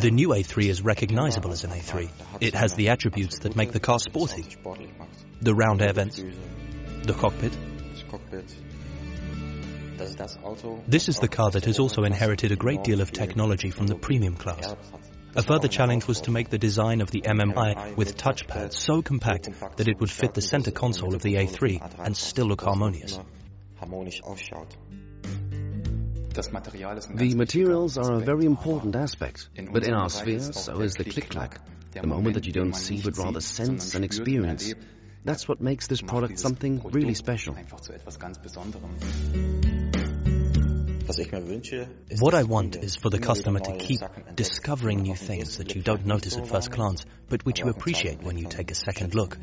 The new A3 is recognizable as an A3. It has the attributes that make the car sporty. The round air vents, the cockpit. This is the car that has also inherited a great deal of technology from the premium class. A further challenge was to make the design of the MMI with touchpads so compact that it would fit the center console of the A3 and still look harmonious. The materials are a very important aspect, but in our sphere, so is the click-clack, the moment that you don't see but rather sense and experience. That's what makes this product something really special. What I want is for the customer to keep discovering new things that you don't notice at first glance, but which you appreciate when you take a second look.